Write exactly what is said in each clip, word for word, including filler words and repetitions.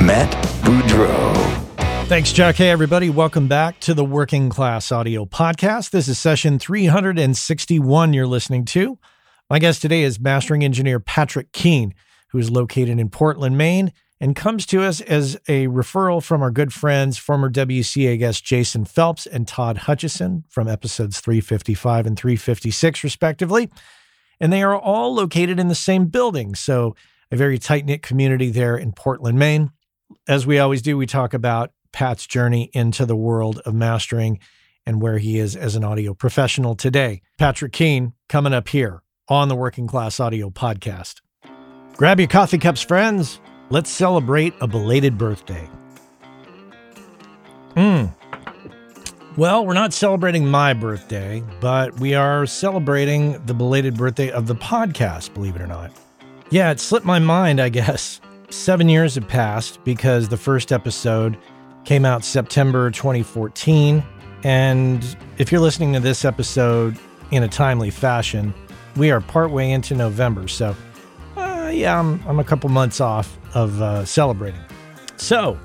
Matt Boudreau. Thanks, Jack. Hey, everybody. Welcome back to the Working Class Audio Podcast. This is session three sixty-one you're listening to. My guest today is mastering engineer Patrick Keane, who is located in Portland, Maine, and comes to us as a referral from our good friends, former W C A guest Jason Phelps and Todd Hutchison from episodes three fifty-five and three fifty-six, respectively. And they are all located in the same building, so a very tight-knit community there in Portland, Maine. As we always do, we talk about Pat's journey into the world of mastering and where he is as an audio professional today. Patrick Keane coming up here on the Working Class Audio Podcast. Grab your coffee cups, friends. Let's celebrate a belated birthday. Mm. Well, we're not celebrating my birthday, but we are celebrating the belated birthday of the podcast, believe it or not. Yeah, it slipped my mind, I guess. Seven years have passed because the first episode came out September twenty fourteen. And if you're listening to this episode in a timely fashion, we are partway into November. So uh, yeah, I'm, I'm a couple months off of uh, celebrating. So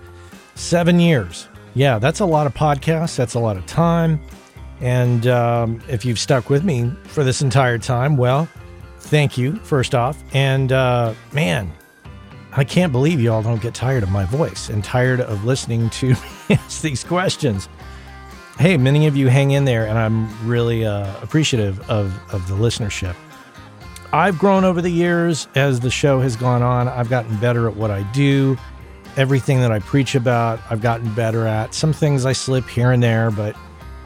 seven years. Yeah, that's a lot of podcasts. That's a lot of time. And um, if you've stuck with me for this entire time, well, thank you, first off. And uh, man, I can't believe y'all don't get tired of my voice and tired of listening to me ask these questions. Hey, many of you hang in there, and I'm really uh, appreciative of, of the listenership. I've grown over the years as the show has gone on. I've gotten better at what I do. Everything that I preach about, I've gotten better at. Some things I slip here and there, but,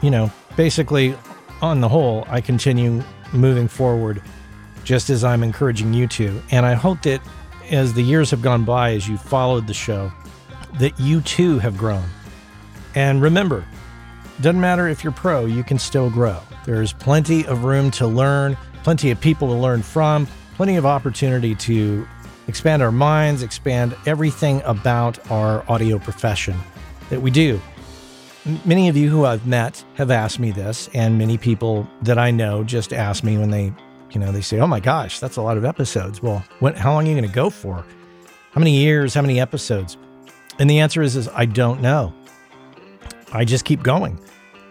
you know, basically, on the whole, I continue moving forward just as I'm encouraging you to. And I hope that as the years have gone by, as you followed the show, that you too have grown. And remember, doesn't matter if you're pro, you can still grow. There's plenty of room to learn, plenty of people to learn from, plenty of opportunity to expand our minds, expand everything about our audio profession that we do. Many of you who I've met have asked me this, and many people that I know just ask me when they You know, they say, oh my gosh, that's a lot of episodes. Well, when, how long are you going to go for? How many years? How many episodes? And the answer is, is I don't know. I just keep going.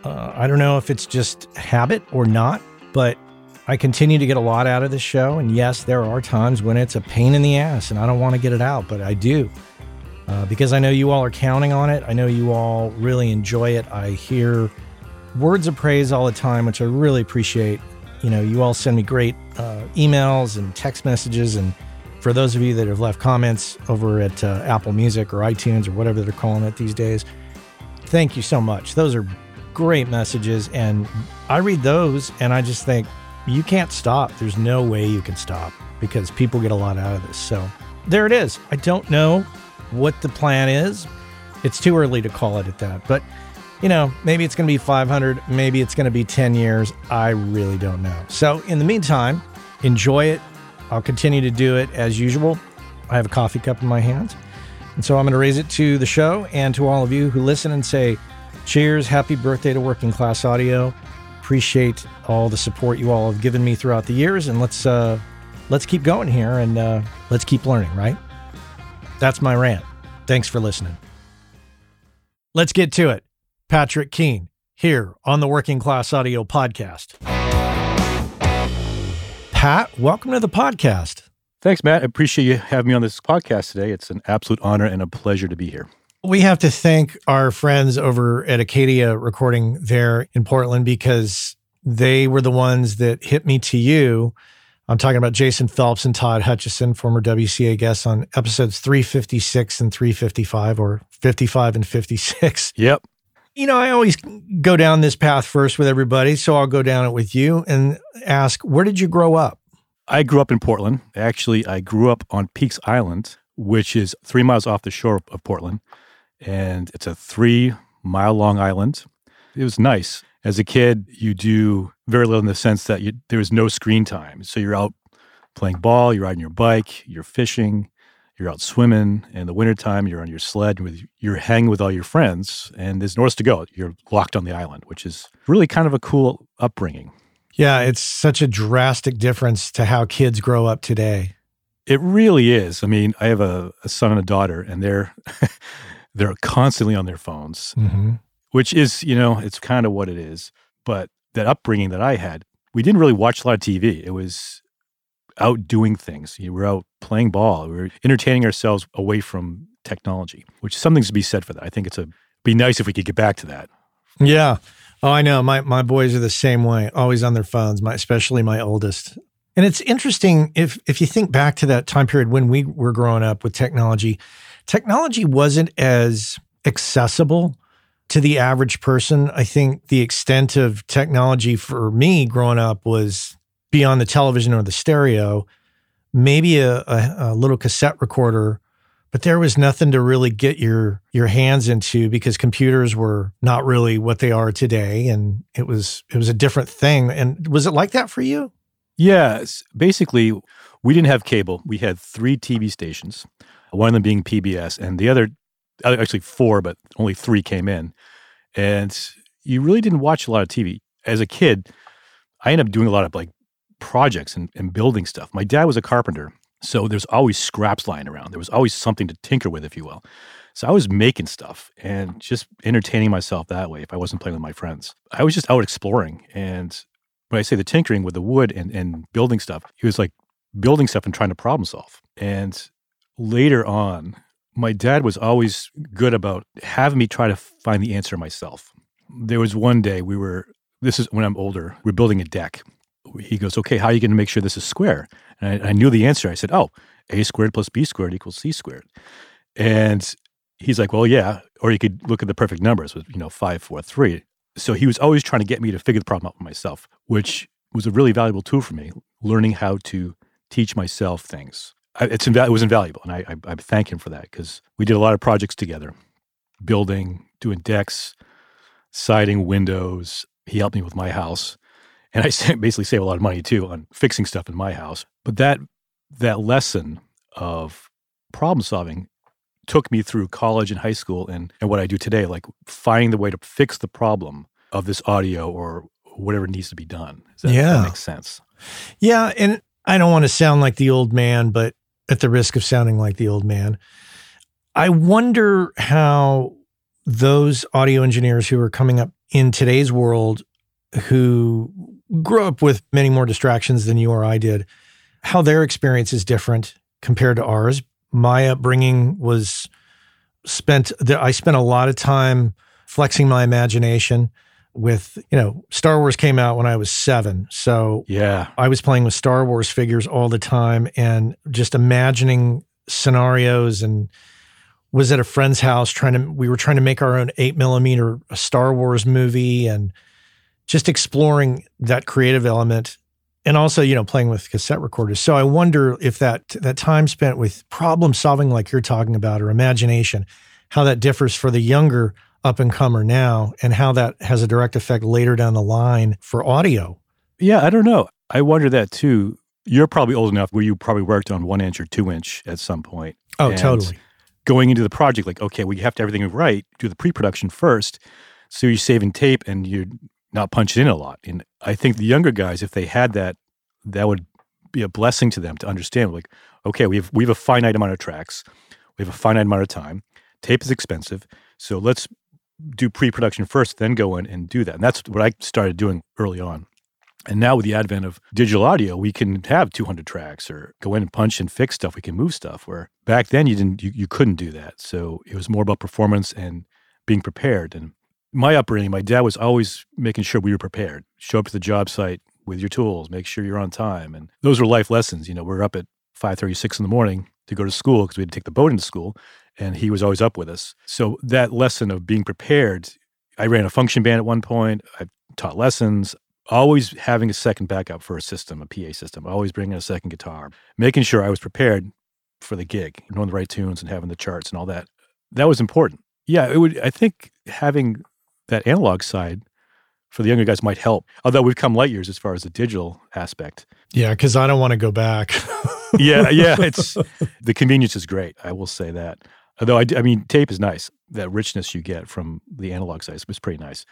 Uh, I don't know if it's just habit or not, but I continue to get a lot out of this show. And yes, there are times when it's a pain in the ass and I don't want to get it out, but I do. Uh, because I know you all are counting on it. I know you all really enjoy it. I hear words of praise all the time, which I really appreciate. You know, you all send me great uh, emails and text messages. And for those of you that have left comments over at uh, Apple Music or iTunes or whatever they're calling it these days, thank you so much. Those are great messages. And I read those and I just think, you can't stop. There's no way you can stop because people get a lot out of this. So there it is. I don't know what the plan is. It's too early to call it at that. But you know, maybe it's going to be five hundred, maybe it's going to be ten years. I really don't know. So in the meantime, enjoy it. I'll continue to do it as usual. I have a coffee cup in my hand. And so I'm going to raise it to the show and to all of you who listen and say, cheers, happy birthday to Working Class Audio. Appreciate all the support you all have given me throughout the years. And let's, uh, let's keep going here and uh, let's keep learning, right? That's my rant. Thanks for listening. Let's get to it. Patrick Keane, here on the Working Class Audio Podcast. Pat, welcome to the podcast. Thanks, Matt. I appreciate you having me on this podcast today. It's an absolute honor and a pleasure to be here. We have to thank our friends over at Acadia Recording there in Portland because they were the ones that hit me to you. I'm talking about Jason Phelps and Todd Hutchison, former W C A guests on episodes three fifty-six and three fifty-five, or fifty-five and fifty-six. Yep. You know, I always go down this path first with everybody, so I'll go down it with you and ask, where did you grow up? I grew up in Portland. Actually, I grew up on Peaks Island, which is three miles off the shore of Portland. And it's a three-mile-long island. It was nice. As a kid, you do very little in the sense that you, there is no screen time. So you're out playing ball, you're riding your bike, you're fishing, you're out swimming. In the wintertime, you're on your sled, with, you're hanging with all your friends, and there's nowhere else to go. You're locked on the island, which is really kind of a cool upbringing. Yeah, it's such a drastic difference to how kids grow up today. It really is. I mean, I have a, a son and a daughter, and they're they're constantly on their phones, mm-hmm. which is, you know, it's kind of what it is. But that upbringing that I had, we didn't really watch a lot of T V. It was out doing things. We were out playing ball. We were entertaining ourselves away from technology, which is something to be said for that. I think it's a be nice if we could get back to that. Yeah. Oh, I know. My my boys are the same way, always on their phones, my, especially my oldest. And it's interesting, if if you think back to that time period when we were growing up with technology, technology wasn't as accessible to the average person. I think the extent of technology for me growing up was beyond the television or the stereo, maybe a, a, a little cassette recorder, but there was nothing to really get your your hands into because computers were not really what they are today, and it was it was a different thing. And was it like that for you? Yeah, basically, we didn't have cable. We had three T V stations, one of them being P B S, and the other, actually four, but only three came in. And you really didn't watch a lot of T V. As a kid, I ended up doing a lot of like projects and, and building stuff. My dad was a carpenter, so there's always scraps lying around. There was always something to tinker with, if you will. So I was making stuff and just entertaining myself that way if I wasn't playing with my friends. I was just out exploring, and when I say the tinkering with the wood and, and building stuff, it was like building stuff and trying to problem solve. And later on, my dad was always good about having me try to find the answer myself. There was one day we were, this is when I'm older, we're building a deck. He goes, okay, how are you going to make sure this is square? And I, I knew the answer. I said, oh, A squared plus B squared equals C squared. And he's like, well, yeah, or you could look at the perfect numbers with, you know, five, four, three. So he was always trying to get me to figure the problem out for myself, which was a really valuable tool for me, learning how to teach myself things. I, it's inv- it was invaluable, and I, I, I thank him for that because we did a lot of projects together, building, doing decks, siding, windows. He helped me with my house, and I basically saved a lot of money too on fixing stuff in my house. But that that lesson of problem solving took me through college and high school and, and what I do today, like finding the way to fix the problem of this audio or whatever needs to be done. Does that, yeah. that make sense? Yeah, and I don't want to sound like the old man, but at the risk of sounding like the old man, I wonder how those audio engineers who are coming up in today's world who grew up with many more distractions than you or I did, how their experience is different compared to ours. My upbringing was spent, I spent a lot of time flexing my imagination with, you know, Star Wars came out when I was seven. So yeah, I was playing with Star Wars figures all the time and just imagining scenarios, and was at a friend's house trying to, we were trying to make our own eight millimeter Star Wars movie and just exploring that creative element. And also, you know, playing with cassette recorders. So I wonder if that that time spent with problem solving like you're talking about, or imagination, how that differs for the younger up-and-comer now, and how that has a direct effect later down the line for audio. Yeah, I don't know. I wonder that too. You're probably old enough where you probably worked on one inch or two inch at some point. Oh, and totally. Going into the project, like, okay, well, you have to have everything right, do the pre-production first. So you're saving tape and you're not punching in a lot. And I think the younger guys, if they had that, that would be a blessing to them to understand, like, okay, we have we have a finite amount of tracks. We have a finite amount of time. Tape is expensive. So let's do pre-production first, then go in and do that. And that's what I started doing early on. And now with the advent of digital audio, we can have two hundred tracks or go in and punch and fix stuff. We can move stuff where back then you didn't, you, you couldn't do that. So it was more about performance and being prepared. And my upbringing, my dad was always making sure we were prepared. Show up to the job site with your tools, make sure you're on time. And those were life lessons. You know, we were up at five thirty, six in the morning to go to school because we had to take the boat into school, and he was always up with us. So that lesson of being prepared, I ran a function band at one point. I taught lessons, always having a second backup for a system, a P A system, always bringing a second guitar, making sure I was prepared for the gig, knowing the right tunes and having the charts and all that. That was important. Yeah, it would. I think having that analog side for the younger guys might help. Although we've come light years as far as the digital aspect. Yeah, because I don't want to go back. yeah, yeah. It's the convenience is great. I will say that. Although I, I mean, tape is nice. That richness you get from the analog side is pretty nice.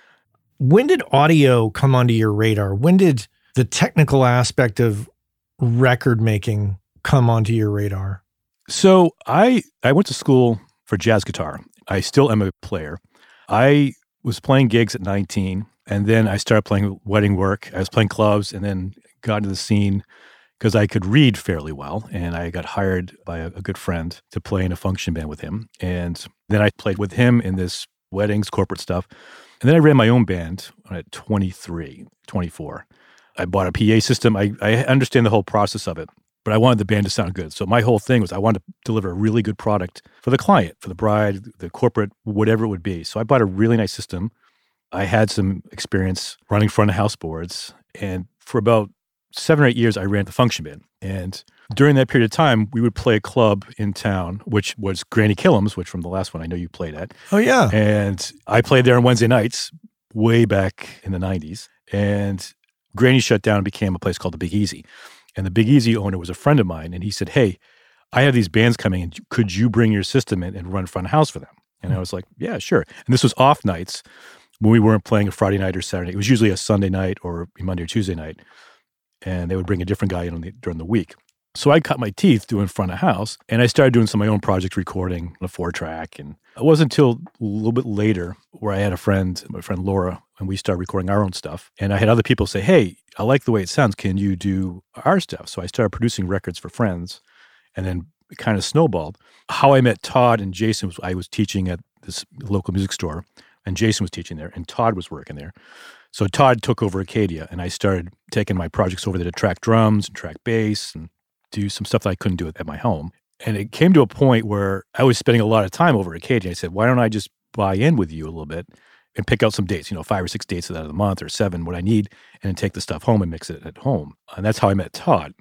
When did audio come onto your radar? When did the technical aspect of record making come onto your radar? So I I went to school for jazz guitar. I still am a player. I was playing gigs at nineteen, and then I started playing wedding work. I was playing clubs and then got into the scene because I could read fairly well, and I got hired by a, a good friend to play in a function band with him. And then I played with him in this weddings, corporate stuff. And then I ran my own band at twenty-three, twenty-four. I bought a P A system. I, I understand the whole process of it, but I wanted the band to sound good. So my whole thing was I wanted to deliver a really good product for the client, for the bride, the corporate, whatever it would be. So I bought a really nice system. I had some experience running front of house boards. And for about seven or eight years, I ran the function band. And during that period of time, we would play a club in town, which was Granny Killam's, which from the last one I know you played at. Oh, yeah. And I played there on Wednesday nights way back in the nineties. And Granny shut down and became a place called the Big Easy. And the Big Easy owner was a friend of mine. And he said, hey, I have these bands coming in. Could you bring your system in and run front of house for them? And I was like, yeah, sure. And this was off nights when we weren't playing a Friday night or Saturday. It was usually a Sunday night or Monday or Tuesday night. And they would bring a different guy in on the, during the week. So I cut my teeth doing front of house. And I started doing some of my own project recording on a four track. And it wasn't until a little bit later where I had a friend, my friend Laura, and we started recording our own stuff. And I had other people say, hey, I like the way it sounds. Can you do our stuff? So I started producing records for friends. And then it kind of snowballed. How I met Todd and Jason was I was teaching at this local music store. And Jason was teaching there. And Todd was working there. So Todd took over Acadia. And I started taking my projects over there to track drums and track bass and do some stuff that I couldn't do at my home. And it came to a point where I was spending a lot of time over Acadia. I said, why don't I just buy in with you a little bit and pick out some dates, you know, five or six dates of that of the month or seven, what I need, and then take the stuff home and mix it at home. And that's how I met Todd.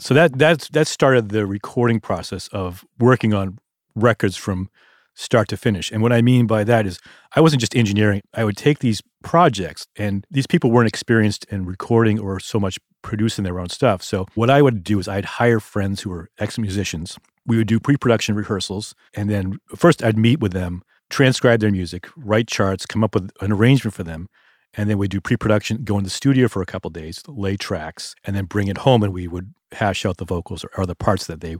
So that that's, that started the recording process of working on records from start to finish. And what I mean by that is I wasn't just engineering. I would take these projects, and these people weren't experienced in recording or so much producing their own stuff. So what I would do is I'd hire friends who were ex-musicians. We would do pre-production rehearsals, and then first I'd meet with them, transcribe their music, write charts, come up with an arrangement for them, and then we'd do pre-production, go in the studio for a couple of days, lay tracks, and then bring it home, and we would hash out the vocals or, or the parts that they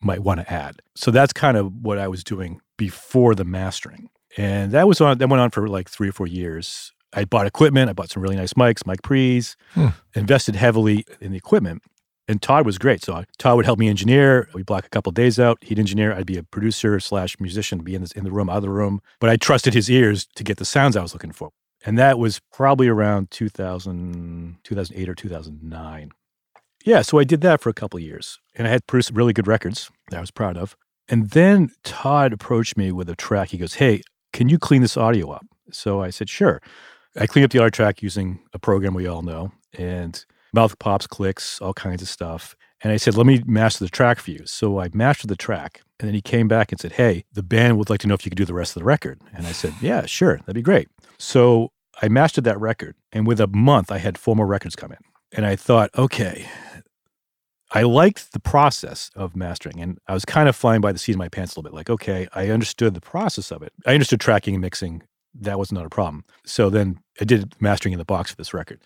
might want to add. So that's kind of what I was doing before the mastering. And that was on. That went on for like three or four years. I bought equipment. I bought some really nice mics, mic pre's, hmm. invested heavily in the equipment. And Todd was great. So I, Todd would help me engineer. We'd block a couple of days out. He'd engineer. I'd be a producer slash musician, be in, this, in the room, out of the room. But I trusted his ears to get the sounds I was looking for. And that was probably around two thousand, two thousand eight or two thousand nine. Yeah, so I did that for a couple of years. And I had produced really good records that I was proud of. And then Todd approached me with a track. He goes, hey, can you clean this audio up? So I said, sure. I cleaned up the audio track using a program we all know, and mouth pops, clicks, all kinds of stuff. And I said, let me master the track for you. So I mastered the track, and then he came back and said, hey, the band would like to know if you could do the rest of the record. And I said, yeah, sure, that'd be great. So I mastered that record, and with a month, I had four more records come in. And I thought, okay, I liked the process of mastering, and I was kind of flying by the seat of my pants a little bit, like, okay, I understood the process of it. I understood tracking and mixing. That was not a problem. So then I did mastering in the box for this record.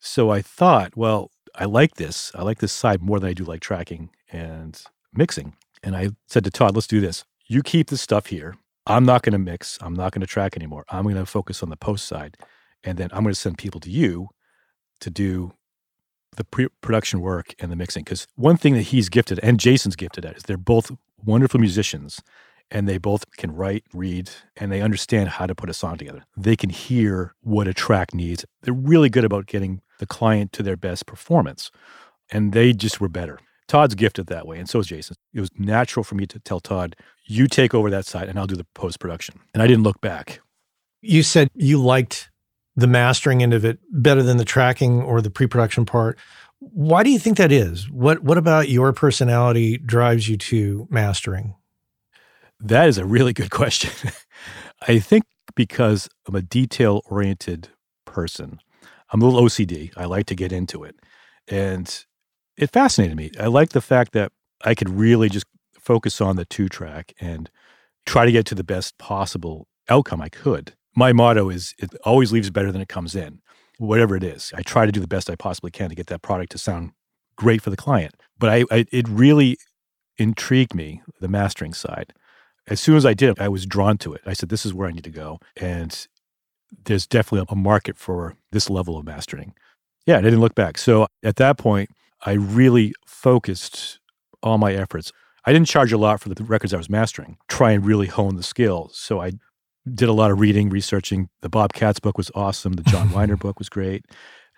So I thought, well, I like this. I like this side more than I do like tracking and mixing. And I said to Todd, let's do this. You keep this stuff here. I'm not going to mix. I'm not going to track anymore. I'm going to focus on the post side. And then I'm going to send people to you to do the pre-production work and the mixing. Because one thing that he's gifted and Jason's gifted at is they're both wonderful musicians. And they both can write, read, and they understand how to put a song together. They can hear what a track needs. They're really good about getting the client to their best performance. And they just were better. Todd's gifted that way, and so is Jason. It was natural for me to tell Todd, you take over that side, and I'll do the post-production. And I didn't look back. You said you liked the mastering end of it better than the tracking or the pre-production part. Why do you think that is? What What about your personality drives you to mastering? That is a really good question. I think because I'm a detail-oriented person. I'm a little O C D. I like to get into it. And it fascinated me. I like the fact that I could really just focus on the two-track and try to get to the best possible outcome I could. My motto is, it always leaves better than it comes in, whatever it is. I try to do the best I possibly can to get that product to sound great for the client. But I, I it really intrigued me, the mastering side. As soon as I did, I was drawn to it. I said, this is where I need to go. And there's definitely a market for this level of mastering. Yeah, I didn't look back. So at that point, I really focused all my efforts. I didn't charge a lot for the records I was mastering, try and really hone the skill. So I did a lot of reading, researching. The Bob Katz book was awesome. The John Weiner book was great.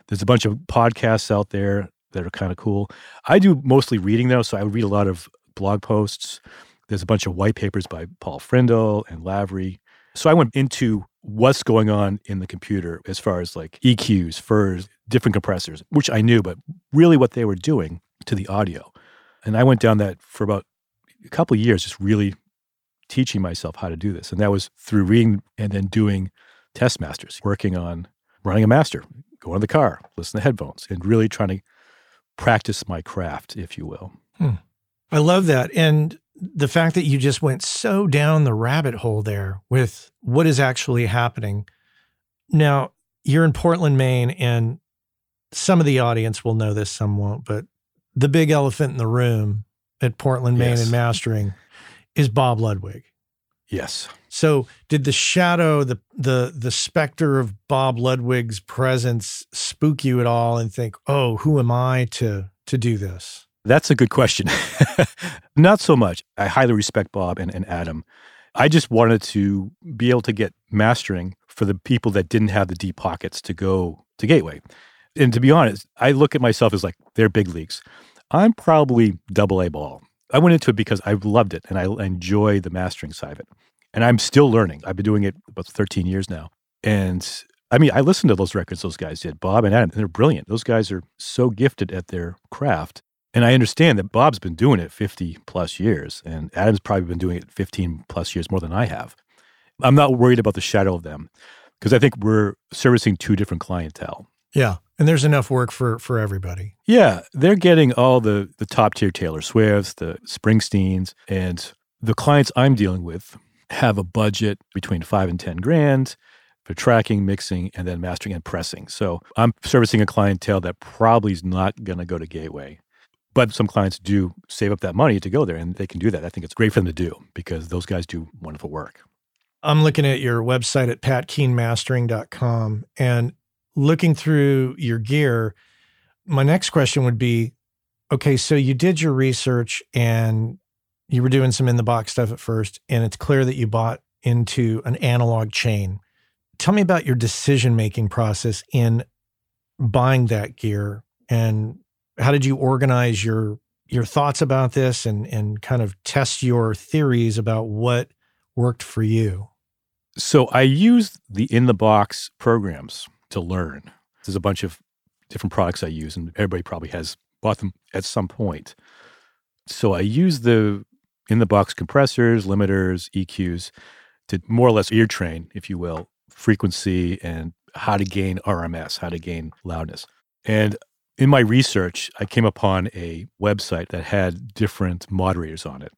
There's a bunch of podcasts out there that are kind of cool. I do mostly reading, though, so I read a lot of blog posts. There's a bunch of white papers by Paul Frindle and Lavry. So I went into what's going on in the computer as far as like E Qs, F E Rs, different compressors, which I knew, but really what they were doing to the audio. And I went down that for about a couple of years, just really teaching myself how to do this. And that was through reading and then doing test masters, working on running a master, going in the car, listen to headphones, and really trying to practice my craft, if you will. Hmm. I love that. And the fact that you just went so down the rabbit hole there with what is actually happening. Now, you're in Portland, Maine, and some of the audience will know this, some won't, but the big elephant in the room at Portland, Maine, yes, and mastering is Bob Ludwig. Yes. So did the shadow, the the the specter of Bob Ludwig's presence spook you at all and think, oh, who am I to to do this? That's a good question. Not so much. I highly respect Bob and, and Adam. I just wanted to be able to get mastering for the people that didn't have the deep pockets to go to Gateway. And to be honest, I look at myself as like, they're big leagues. I'm probably double A ball. I went into it because I loved it and I enjoy the mastering side of it. And I'm still learning. I've been doing it about thirteen years now. And I mean, I listened to those records those guys did, Bob and Adam, and they're brilliant. Those guys are so gifted at their craft. And I understand that Bob's been doing it fifty plus years, and Adam's probably been doing it fifteen plus years more than I have. I'm not worried about the shadow of them because I think we're servicing two different clientele. Yeah, and there's enough work for, for everybody. Yeah, they're getting all the, the top-tier Taylor Swifts, the Springsteens, and the clients I'm dealing with have a budget between five and ten grand for tracking, mixing, and then mastering and pressing. So I'm servicing a clientele that probably is not going to go to Gateway. But some clients do save up that money to go there, and they can do that. I think it's great for them to do because those guys do wonderful work. I'm looking at your website at pat keane mastering dot com, and looking through your gear, my next question would be, okay, so you did your research, and you were doing some in-the-box stuff at first, and it's clear that you bought into an analog chain. Tell me about your decision-making process in buying that gear, and how did you organize your your thoughts about this and and kind of test your theories about what worked for you? So I used the in-the-box programs to learn. There's a bunch of different products I use, and everybody probably has bought them at some point. So I used the in-the-box compressors, limiters, E Qs to more or less ear train, if you will, frequency and how to gain R M S, how to gain loudness. And in my research, I came upon a website that had different moderators on it,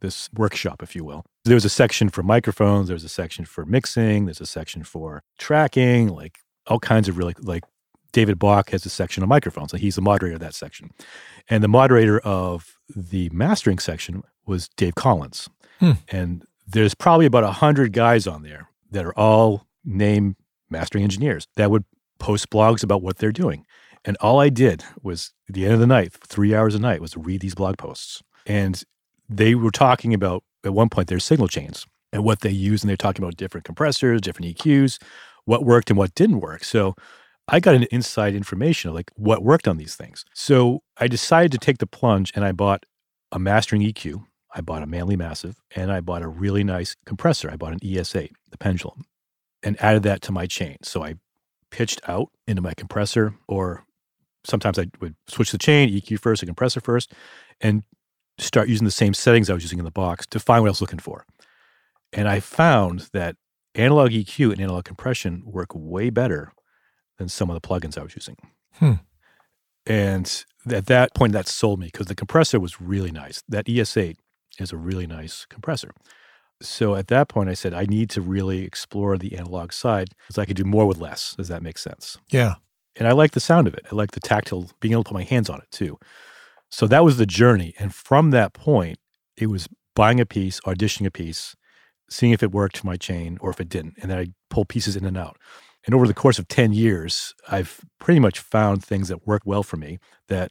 this workshop, if you will. There was a section for microphones, there was a section for mixing, there's a section for tracking, like all kinds of really, like David Bach has a section on microphones, and he's the moderator of that section. And the moderator of the mastering section was Dave Collins. Hmm. And there's probably about one hundred guys on there that are all named mastering engineers that would post blogs about what they're doing. And all I did was, at the end of the night, three hours a night, was read these blog posts. And they were talking about, at one point, their signal chains and what they use. And they're talking about different compressors, different E Qs, what worked and what didn't work. So I got an inside information of like what worked on these things. So I decided to take the plunge, and I bought a mastering E Q. I bought a Manley Massive, and I bought a really nice compressor. I bought an E S A, the pendulum, and added that to my chain. So I pitched out into my compressor or sometimes I would switch the chain, E Q first, a compressor first, and start using the same settings I was using in the box to find what I was looking for. And I found that analog E Q and analog compression work way better than some of the plugins I was using. Hmm. And at that point, that sold me because the compressor was really nice. That E S A is a really nice compressor. So at that point, I said, I need to really explore the analog side because I could do more with less. Does that make sense? Yeah. And I like the sound of it. I like the tactile, being able to put my hands on it too. So that was the journey. And from that point, it was buying a piece, auditioning a piece, seeing if it worked for my chain or if it didn't. And then I pull pieces in and out. And over the course of ten years, I've pretty much found things that work well for me that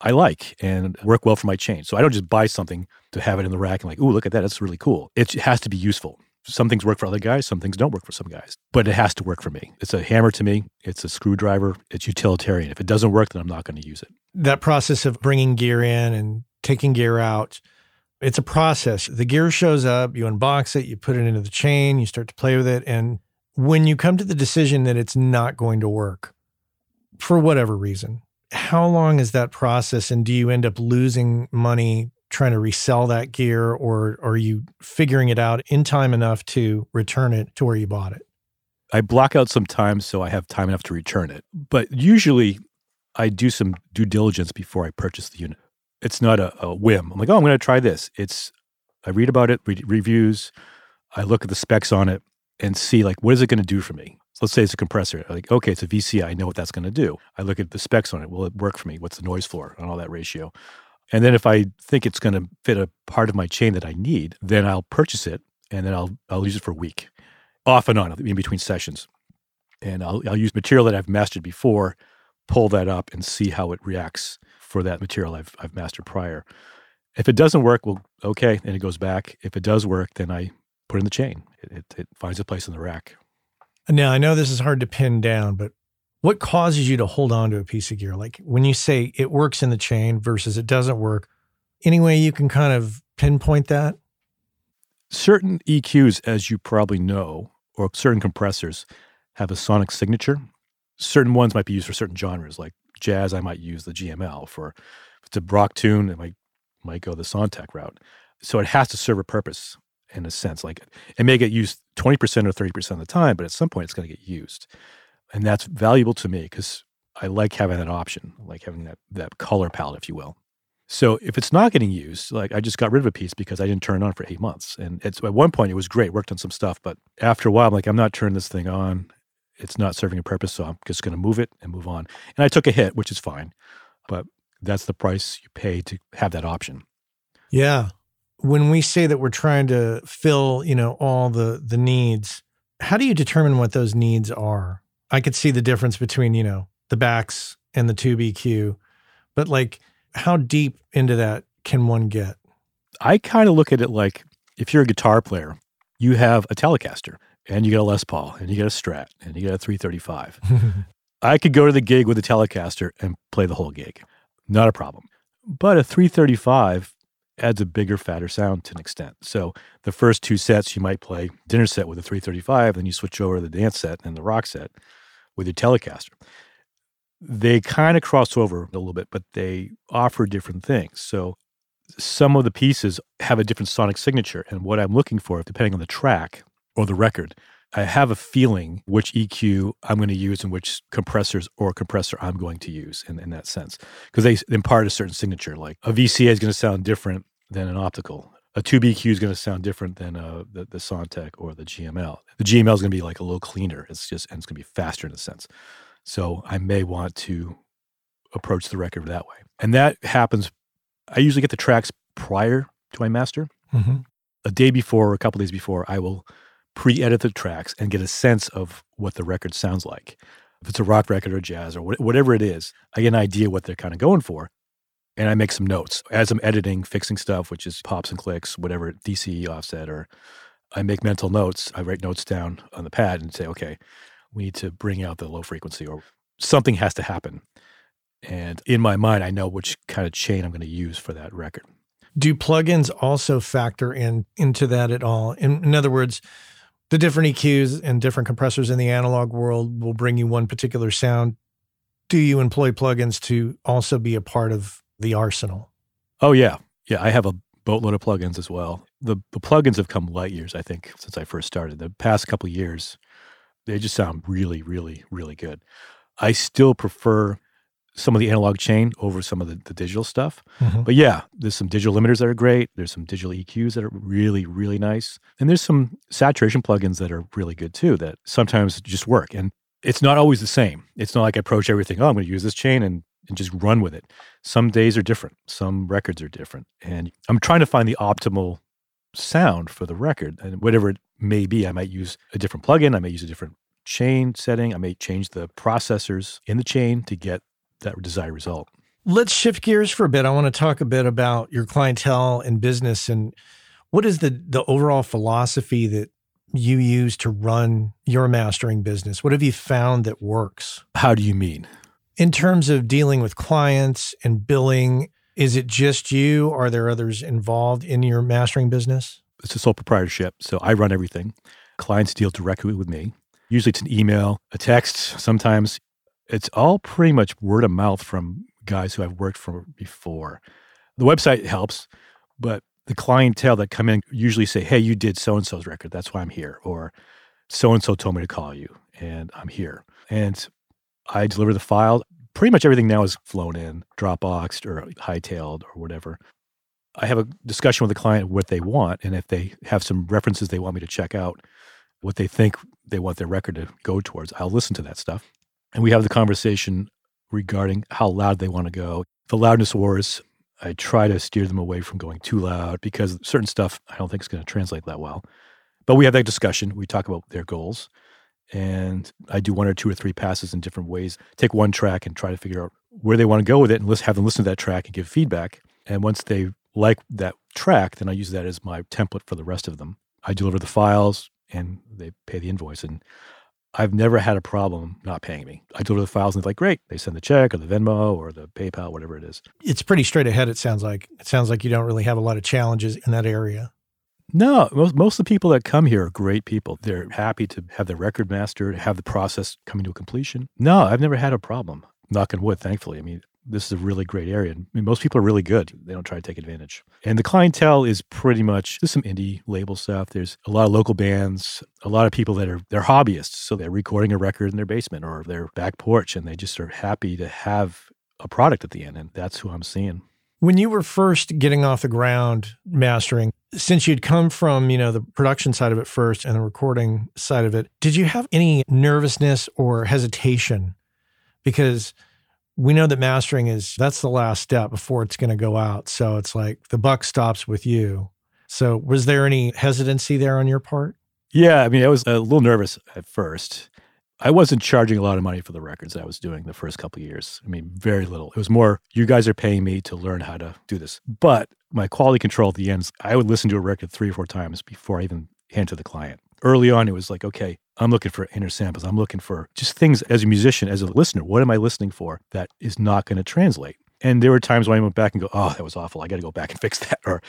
I like and work well for my chain. So I don't just buy something to have it in the rack and like, ooh, look at that, that's really cool. It has to be useful. Some things work for other guys, some things don't work for some guys, but it has to work for me. It's a hammer to me, it's a screwdriver, it's utilitarian. If it doesn't work, then I'm not going to use it. That process of bringing gear in and taking gear out, it's a process. The gear shows up, you unbox it, you put it into the chain, you start to play with it. And when you come to the decision that it's not going to work, for whatever reason, how long is that process? And do you end up losing money trying to resell that gear, or are you figuring it out in time enough to return it to where you bought it? I block out some time so I have time enough to return it. But usually I do some due diligence before I purchase the unit. It's not a, a whim. I'm like, oh, I'm going to try this. It's, I read about it, read reviews. I look at the specs on it and see, like, what is it going to do for me? So let's say it's a compressor. I'm like, okay, it's a V C I. I know what that's going to do. I look at the specs on it. Will it work for me? What's the noise floor on all that ratio? And then if I think it's going to fit a part of my chain that I need, then I'll purchase it, and then I'll I'll use it for a week, off and on, in between sessions. And I'll I'll use material that I've mastered before, pull that up, and see how it reacts for that material I've I've mastered prior. If it doesn't work, well, okay, and it goes back. If it does work, then I put it in the chain. It, it, it finds a place in the rack. Now, I know this is hard to pin down, but what causes you to hold on to a piece of gear? Like when you say it works in the chain versus it doesn't work, any way you can kind of pinpoint that? Certain E Qs, as you probably know, or certain compressors have a sonic signature. Certain ones might be used for certain genres. Like jazz, I might use the G M L. For if it's a Bach tune, it might, might go the Sontec route. So it has to serve a purpose in a sense. Like it may get used twenty percent or thirty percent of the time, but at some point it's going to get used. And that's valuable to me because I like having that option, I like having that that color palette, if you will. So if it's not getting used, like I just got rid of a piece because I didn't turn it on for eight months. And it's, at one point it was great, worked on some stuff. But after a while, I'm like, I'm not turning this thing on. It's not serving a purpose. So I'm just going to move it and move on. And I took a hit, which is fine. But that's the price you pay to have that option. Yeah. When we say that we're trying to fill, you know, all the the needs, how do you determine what those needs are? I could see the difference between, you know, the Bachs and the two B Q, but like how deep into that can one get? I kind of look at it like if you're a guitar player, you have a Telecaster and you got a Les Paul and you got a Strat and you got a three thirty-five. I could go to the gig with a Telecaster and play the whole gig. Not a problem. But a three thirty-five adds a bigger, fatter sound to an extent. So the first two sets, you might play dinner set with a three thirty-five, then you switch over to the dance set and the rock set with your Telecaster. They kind of cross over a little bit, but they offer different things. So some of the pieces have a different sonic signature, and what I'm looking for, depending on the track or the record, I have a feeling which E Q I'm going to use and which compressors or compressor I'm going to use in, in that sense. Because they impart a certain signature. Like a V C A is going to sound different than an optical. A two B Q is going to sound different than uh, the, the Sontec or the G M L. The G M L is going to be like a little cleaner. It's just, and it's going to be faster in a sense. So I may want to approach the record that way. And that happens, I usually get the tracks prior to my master. Mm-hmm. A day before or a couple days before, I will pre-edit the tracks and get a sense of what the record sounds like. If it's a rock record or jazz or wh- whatever it is, I get an idea what they're kind of going for. And I make some notes as I'm editing, fixing stuff, which is pops and clicks, whatever, D C E offset, or I make mental notes. I write notes down on the pad and say, okay, we need to bring out the low frequency or something has to happen. And in my mind, I know which kind of chain I'm going to use for that record. Do plugins also factor in into that at all? In, in other words, the different E Qs and different compressors in the analog world will bring you one particular sound. do you employ plugins to also be a part of the arsenal? Oh, yeah. Yeah, I have a boatload of plugins as well. The, the plugins have come light years, I think, since I first started. The past couple of years, they just sound really, really, really good. I still prefer some of the analog chain over some of the, the digital stuff. Mm-hmm. But yeah, there's some digital limiters that are great. There's some digital E Qs that are really, really nice. And there's some saturation plugins that are really good too that sometimes just work. And it's not always the same. It's not like I approach everything, oh, I'm going to use this chain and, and just run with it. Some days are different. Some records are different. And I'm trying to find the optimal sound for the record. And whatever it may be, I might use a different plugin. I may use a different chain setting. I may change the processors in the chain to get that desired result. Let's shift gears for a bit. I want to talk a bit about your clientele and business, and what is the the overall philosophy that you use to run your mastering business? What have you found that works? How do you mean? In terms of dealing with clients and billing, is it just you? Are there others involved in your mastering business? It's a sole proprietorship, so I run everything. Clients deal directly with me. Usually it's an email, a text, sometimes. It's all pretty much word of mouth from guys who I've worked for before. The website helps, but the clientele that come in usually say, hey, you did so-and-so's record. That's why I'm here. Or so-and-so told me to call you, and I'm here. And I deliver the file. Pretty much everything now is flown in, Dropboxed or hightailed or whatever. I have a discussion with the client what they want, and if they have some references they want me to check out, what they think they want their record to go towards, I'll listen to that stuff. And we have the conversation regarding how loud they want to go. The loudness wars, I try to steer them away from going too loud because certain stuff I don't think is going to translate that well. But we have that discussion. We talk about their goals. And I do one or two or three passes in different ways. Take one track and try to figure out where they want to go with it and let's have them listen to that track and give feedback. And once they like that track, then I use that as my template for the rest of them. I deliver the files and they pay the invoice. And I've never had a problem not paying me. I deliver the files and they're like, great. They send the check or the Venmo or the PayPal, whatever it is. It's pretty straight ahead, it sounds like. It sounds like you don't really have a lot of challenges in that area. No, most, most of the people that come here are great people. They're happy to have their record mastered, have the process coming to a completion. No, I've never had a problem. Knock on wood, thankfully. I mean, this is a really great area. I mean, most people are really good. They don't try to take advantage. And the clientele is pretty much, there's some indie label stuff. There's a lot of local bands, a lot of people that are, they're hobbyists. So they're recording a record in their basement or their back porch, and they just are happy to have a product at the end. And that's who I'm seeing. When you were first getting off the ground mastering, since you'd come from, you know, the production side of it first and the recording side of it, did you have any nervousness or hesitation? Because we know that mastering is, that's the last step before it's going to go out. So it's like the buck stops with you. So was there any hesitancy there on your part? Yeah, I mean, I was a little nervous at first. I wasn't charging a lot of money for the records I was doing the first couple of years. I mean, very little. It was more, you guys are paying me to learn how to do this. But my quality control at the end, I would listen to a record three or four times before I even hand to the client. Early on, it was like, okay, I'm looking for inner samples. I'm looking for just things as a musician, as a listener. What am I listening for that is not going to translate? And there were times when I went back and go, oh, that was awful. I got to go back and fix that. Or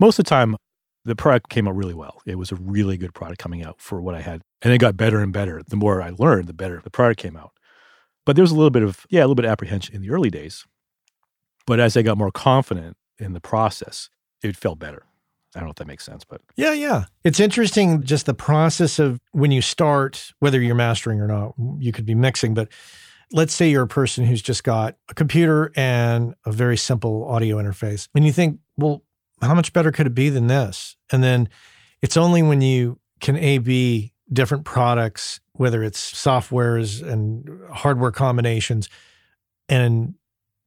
most of the time, the product came out really well. It was a really good product coming out for what I had. And it got better and better. The more I learned, the better the product came out. But there was a little bit of, yeah, a little bit of apprehension in the early days. But as I got more confident in the process, it felt better. I don't know if that makes sense, but... Yeah, yeah. It's interesting, just the process of when you start, whether you're mastering or not, you could be mixing, but let's say you're a person who's just got a computer and a very simple audio interface. And you think, well, how much better could it be than this? And then it's only when you can A B different products, whether it's softwares and hardware combinations, and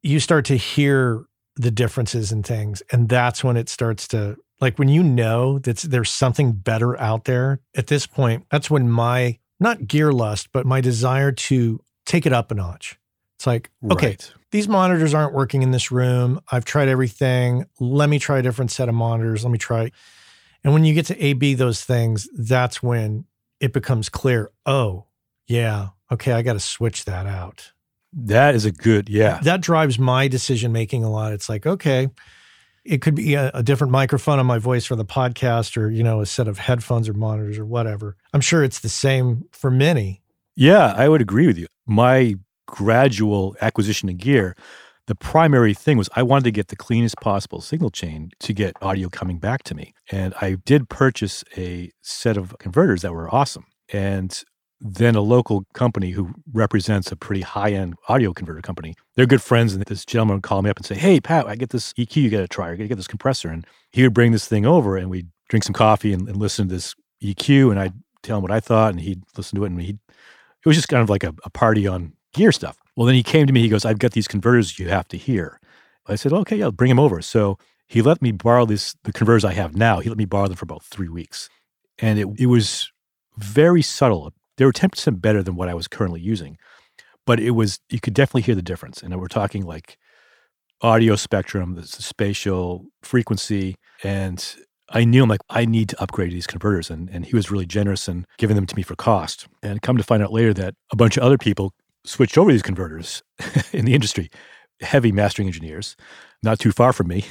you start to hear the differences in things. And that's when it starts to... Like when you know that there's something better out there, at this point, that's when my, not gear lust, but my desire to take it up a notch. It's like, right. Okay, these monitors aren't working in this room. I've tried everything. Let me try a different set of monitors. Let me try. And when you get to A B those things, that's when it becomes clear. Oh, yeah. Okay, I got to switch that out. That is a good, yeah. That drives my decision-making a lot. It's like, okay, it could be a, a different microphone on my voice for the podcast or, you know, a set of headphones or monitors or whatever. I'm sure it's the same for many. Yeah, I would agree with you. My gradual acquisition of gear, the primary thing was I wanted to get the cleanest possible signal chain to get audio coming back to me. And I did purchase a set of converters that were awesome. And then a local company who represents a pretty high-end audio converter company, they're good friends, and this gentleman would call me up and say, hey, Pat, I get this E Q you got to try, or I get this compressor. And he would bring this thing over, and we'd drink some coffee and, and listen to this E Q, and I'd tell him what I thought, and he'd listen to it, and he'd, it was just kind of like a, a party on gear stuff. Well, then he came to me, he goes, I've got these converters you have to hear. I said, okay, yeah, bring them over. So he let me borrow this, the converters I have now, he let me borrow them for about three weeks. And it, it was very subtle. They were ten percent better than what I was currently using, but it was, you could definitely hear the difference. And we're talking like audio spectrum, the spatial frequency. And I knew, I'm like, I need to upgrade these converters. And, and he was really generous in giving them to me for cost. And come to find out later that a bunch of other people switched over these converters in the industry, heavy mastering engineers, not too far from me.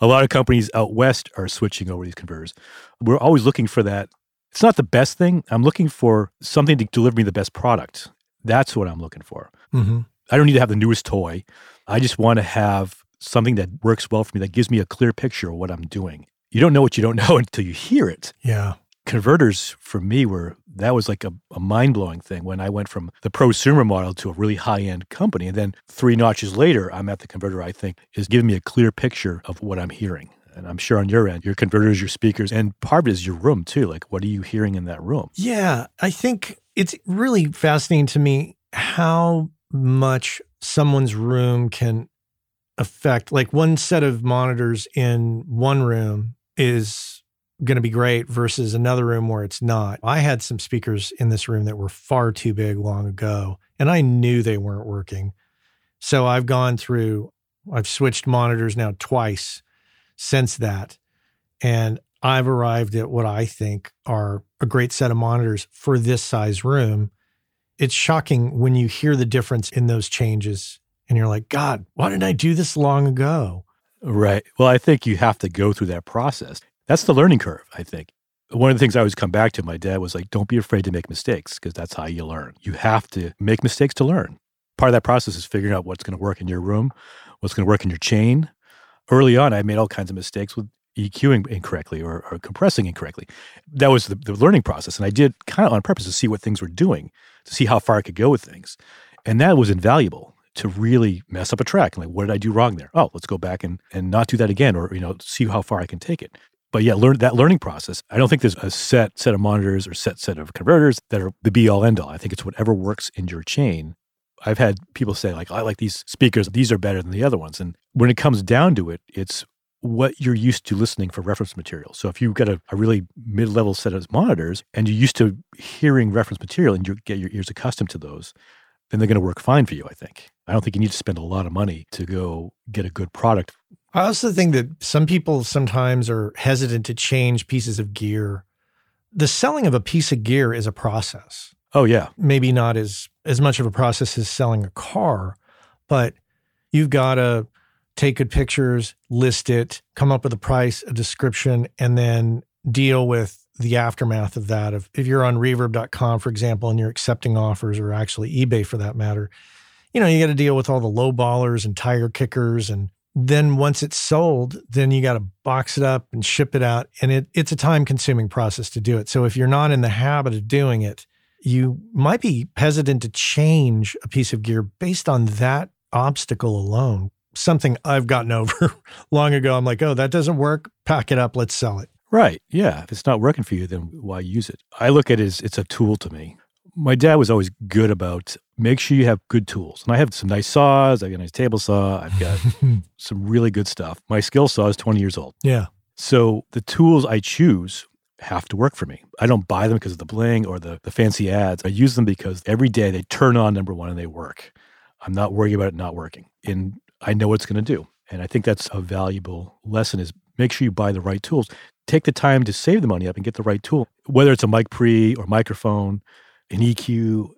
A lot of companies out West are switching over these converters. We're always looking for that. It's not the best thing. I'm looking for something to deliver me the best product. That's what I'm looking for. Mm-hmm. I don't need to have the newest toy. I just want to have something that works well for me, that gives me a clear picture of what I'm doing. You don't know what you don't know until you hear it. Yeah. Converters for me were, that was like a, a mind-blowing thing when I went from the prosumer model to a really high-end company. And then three notches later, I'm at the converter I think is giving me a clear picture of what I'm hearing. And I'm sure on your end, your converters, your speakers, and part of it is your room too. Like, what are you hearing in that room? Yeah, I think it's really fascinating to me how much someone's room can affect. Like, one set of monitors in one room is going to be great versus another room where it's not. I had some speakers in this room that were far too big long ago, and I knew they weren't working. So I've gone through, I've switched monitors now twice since that. And I've arrived at what I think are a great set of monitors for this size room. It's shocking when you hear the difference in those changes and you're like, God, why didn't I do this long ago? Right. Well, I think you have to go through that process. That's the learning curve, I think. One of the things I always come back to, my dad was like, don't be afraid to make mistakes because that's how you learn. You have to make mistakes to learn. Part of that process is figuring out what's going to work in your room, what's going to work in your chain. Early on, I made all kinds of mistakes with EQing incorrectly or, or compressing incorrectly. That was the, the learning process. And I did kind of on purpose to see what things were doing, to see how far I could go with things. And that was invaluable to really mess up a track. Like, what did I do wrong there? Oh, let's go back and, and not do that again, or, you know, see how far I can take it. But yeah, learn that learning process. I don't think there's a set set of monitors or set set of converters that are the be-all, end-all. I think it's whatever works in your chain. I've had people say, like, I like these speakers. These are better than the other ones. And when it comes down to it, it's what you're used to listening for reference material. So if you've got a, a really mid-level set of monitors and you're used to hearing reference material and you get your ears accustomed to those, then they're going to work fine for you, I think. I don't think you need to spend a lot of money to go get a good product. I also think that some people sometimes are hesitant to change pieces of gear. The selling of a piece of gear is a process. Oh, yeah. Maybe not as, as much of a process as selling a car, but you've got to take good pictures, list it, come up with a price, a description, and then deal with the aftermath of that. If, if you're on reverb dot com, for example, and you're accepting offers, or actually eBay for that matter, you know, you got to deal with all the low ballers and tire kickers. And then once it's sold, then you got to box it up and ship it out. And it it's a time-consuming process to do it. So if you're not in the habit of doing it, you might be hesitant to change a piece of gear based on that obstacle alone. Something I've gotten over long ago. I'm like, oh, that doesn't work. Pack it up. Let's sell it. Right. Yeah. If it's not working for you, then why use it? I look at it as it's a tool to me. My dad was always good about make sure you have good tools. And I have some nice saws. I've got a nice table saw. I've got some really good stuff. My skill saw is twenty years old. Yeah. So the tools I choose have to work for me. I don't buy them because of the bling or the, the fancy ads. I use them because every day they turn on, number one, and they work. I'm not worried about it not working. And I know what it's going to do. And I think that's a valuable lesson, is make sure you buy the right tools. Take the time to save the money up and get the right tool, whether it's a mic pre or microphone, an E Q.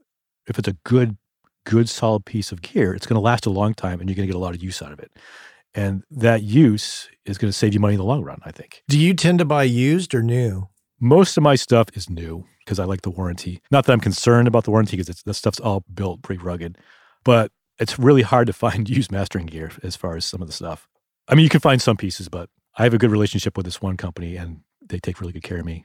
If it's a good, good, solid piece of gear, it's going to last a long time and you're going to get a lot of use out of it. And that use is going to save you money in the long run, I think. Do you tend to buy used or new? Most of my stuff is new because I like the warranty. Not that I'm concerned about the warranty because that stuff's all built pretty rugged, but it's really hard to find used mastering gear as far as some of the stuff. I mean, you can find some pieces, but I have a good relationship with this one company and they take really good care of me.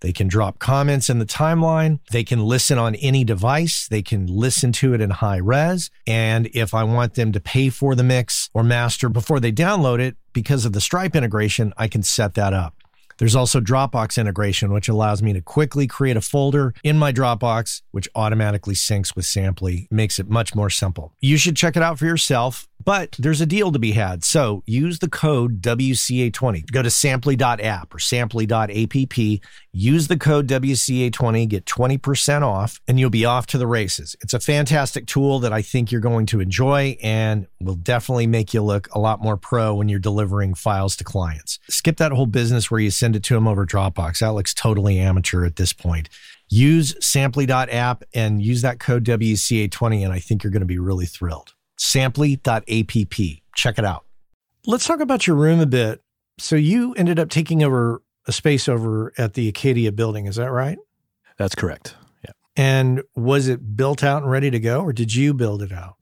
They can drop comments in the timeline. They can listen on any device. They can listen to it in high res. And if I want them to pay for the mix or master before they download it, because of the Stripe integration, I can set that up. There's also Dropbox integration, which allows me to quickly create a folder in my Dropbox, which automatically syncs with Samply, makes it much more simple. You should check it out for yourself, but there's a deal to be had. So use the code W C A twenty. Go to samply dot app or samply dot app. Use the code W C A twenty, get twenty percent off, and you'll be off to the races. It's a fantastic tool that I think you're going to enjoy and will definitely make you look a lot more pro when you're delivering files to clients. Skip that whole business where you send it to them over Dropbox. That looks totally amateur at this point. Use samply dot app and use that code W C A twenty, and I think you're going to be really thrilled. samply dot app. Check it out. Let's talk about your room a bit. So you ended up taking over a space over at the Acadia building. Is that right? That's correct. Yeah. And was it built out and ready to go, or did you build it out?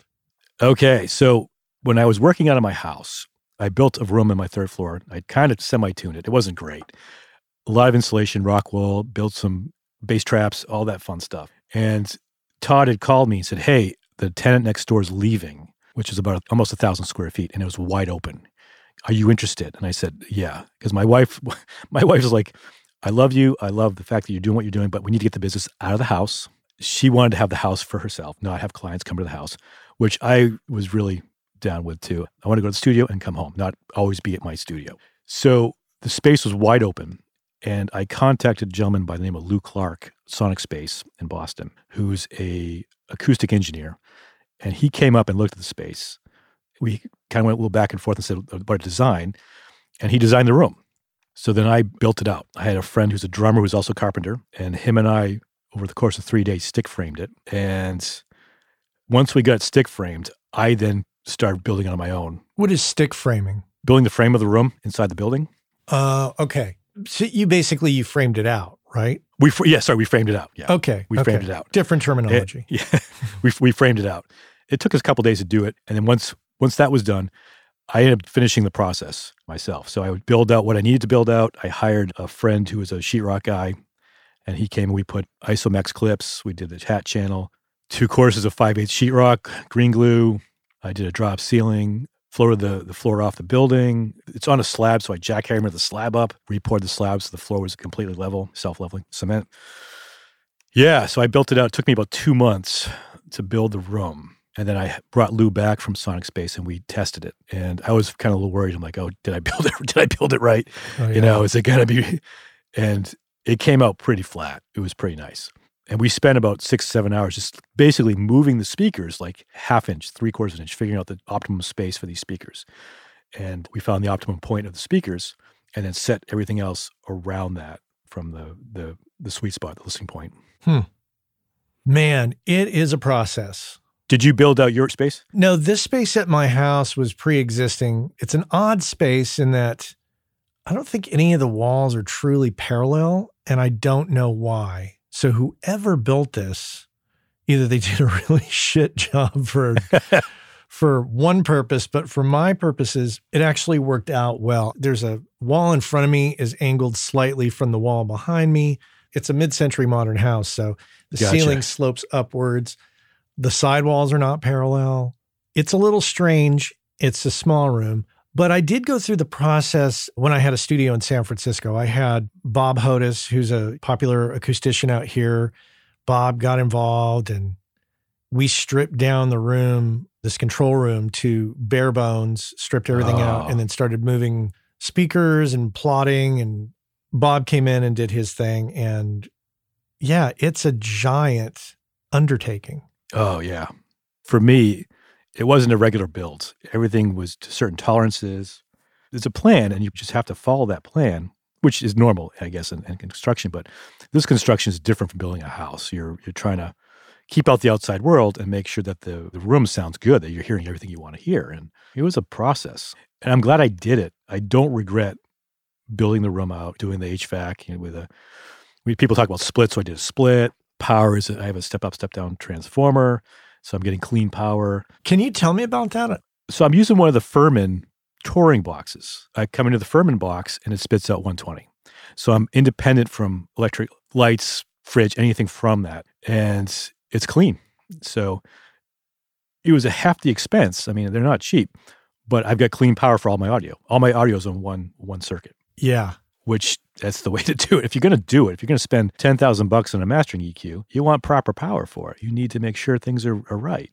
Okay. So when I was working out of my house, I built a room in my third floor. I kind of semi-tuned it. It wasn't great. A lot of insulation, rock wool, built some bass traps, all that fun stuff. And Todd had called me and said, hey, the tenant next door is leaving, which is about almost a thousand square feet. And it was wide open. Are you interested? And I said, yeah. Because my wife, my wife was like, I love you. I love the fact that you're doing what you're doing, but we need to get the business out of the house. She wanted to have the house for herself, not have clients come to the house, which I was really down with too. I want to go to the studio and come home, not always be at my studio. So the space was wide open, and I contacted a gentleman by the name of Lou Clark, Sonic Space in Boston, who's a acoustic engineer. And he came up and looked at the space. We kind of went a little back and forth and said about design, and he designed the room. So then I built it out. I had a friend who's a drummer who's also a carpenter, and him and I, over the course of three days, stick framed it. And once we got stick framed, I then started building on my own. What is stick framing? Building the frame of the room inside the building. Uh, okay. So you basically, you framed it out, right? We fr- yeah, sorry, we framed it out. Yeah. Okay. We okay. framed it out. Different terminology. It, yeah. we we framed it out. It took us a couple of days to do it, and then once once that was done, I ended up finishing the process myself. So I would build out what I needed to build out. I hired a friend who was a sheetrock guy, and he came and we put Isomex clips. We did the hat channel, two courses of five eighths sheetrock, green glue. I did a drop ceiling, floored the, the floor off the building. It's on a slab, so I jackhammered the slab up, re-poured the slab so the floor was completely level, self-leveling cement. Yeah, so I built it out. It took me about two months to build the room. And then I brought Lou back from Sonic Space and we tested it. And I was kind of a little worried. I'm like, oh, did I build it? Did I build it right? Oh, yeah. You know, is it going to be? And it came out pretty flat. It was pretty nice. And we spent about six, seven hours just basically moving the speakers like half inch, three quarters of an inch, figuring out the optimum space for these speakers. And we found the optimum point of the speakers and then set everything else around that from the the, the sweet spot, the listening point. Hmm. Man, it is a process. Did you build out your space? No, this space at my house was pre-existing. It's an odd space in that I don't think any of the walls are truly parallel, and I don't know why. So whoever built this, either they did a really shit job for for one purpose, but for my purposes, it actually worked out well. There's a wall in front of me is angled slightly from the wall behind me. It's a mid-century modern house, so the Gotcha. Ceiling slopes upwards. The sidewalls are not parallel. It's a little strange. It's a small room. But I did go through the process when I had a studio in San Francisco. I had Bob Hodes, who's a popular acoustician out here. Bob got involved and we stripped down the room, this control room, to bare bones, stripped everything oh. out, and then started moving speakers and plotting. And Bob came in and did his thing. And yeah, it's a giant undertaking. Oh, yeah. For me, it wasn't a regular build. Everything was to certain tolerances. There's a plan, and you just have to follow that plan, which is normal, I guess, in, in construction. But this construction is different from building a house. You're you're trying to keep out the outside world and make sure that the, the room sounds good, that you're hearing everything you want to hear. And it was a process. And I'm glad I did it. I don't regret building the room out, doing the H V A C. You know, with a, we, people talk about split, so I did a split. Power is, I have a step-up, step-down transformer. So I'm getting clean power. Can you tell me about that? So I'm using one of the Furman touring boxes. I come into the Furman box and it spits out one twenty. So I'm independent from electric lights, fridge, anything from that. And it's clean. So it was a half the expense. I mean, they're not cheap, but I've got clean power for all my audio. All my audio is on one one circuit. Yeah. Which that's the way to do it. If you're going to do it, if you're going to spend ten thousand bucks on a mastering E Q, you want proper power for it. You need to make sure things are, are right.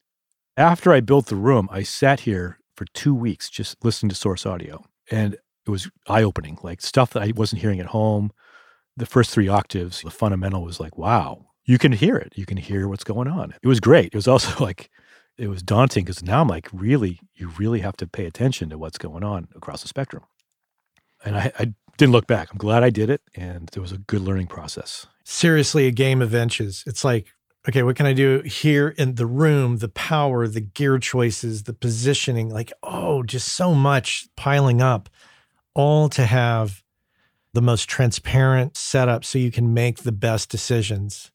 After I built the room, I sat here for two weeks just listening to source audio. And it was eye-opening, like stuff that I wasn't hearing at home. The first three octaves, the fundamental was like, wow, you can hear it. You can hear what's going on. It was great. It was also like, it was daunting because now I'm like, really, you really have to pay attention to what's going on across the spectrum. And I, I didn't look back. I'm glad I did it, and it was a good learning process. Seriously, a game of inches. It's like, okay, what can I do here in the room, the power, the gear choices, the positioning, like, oh, just so much piling up, all to have the most transparent setup so you can make the best decisions.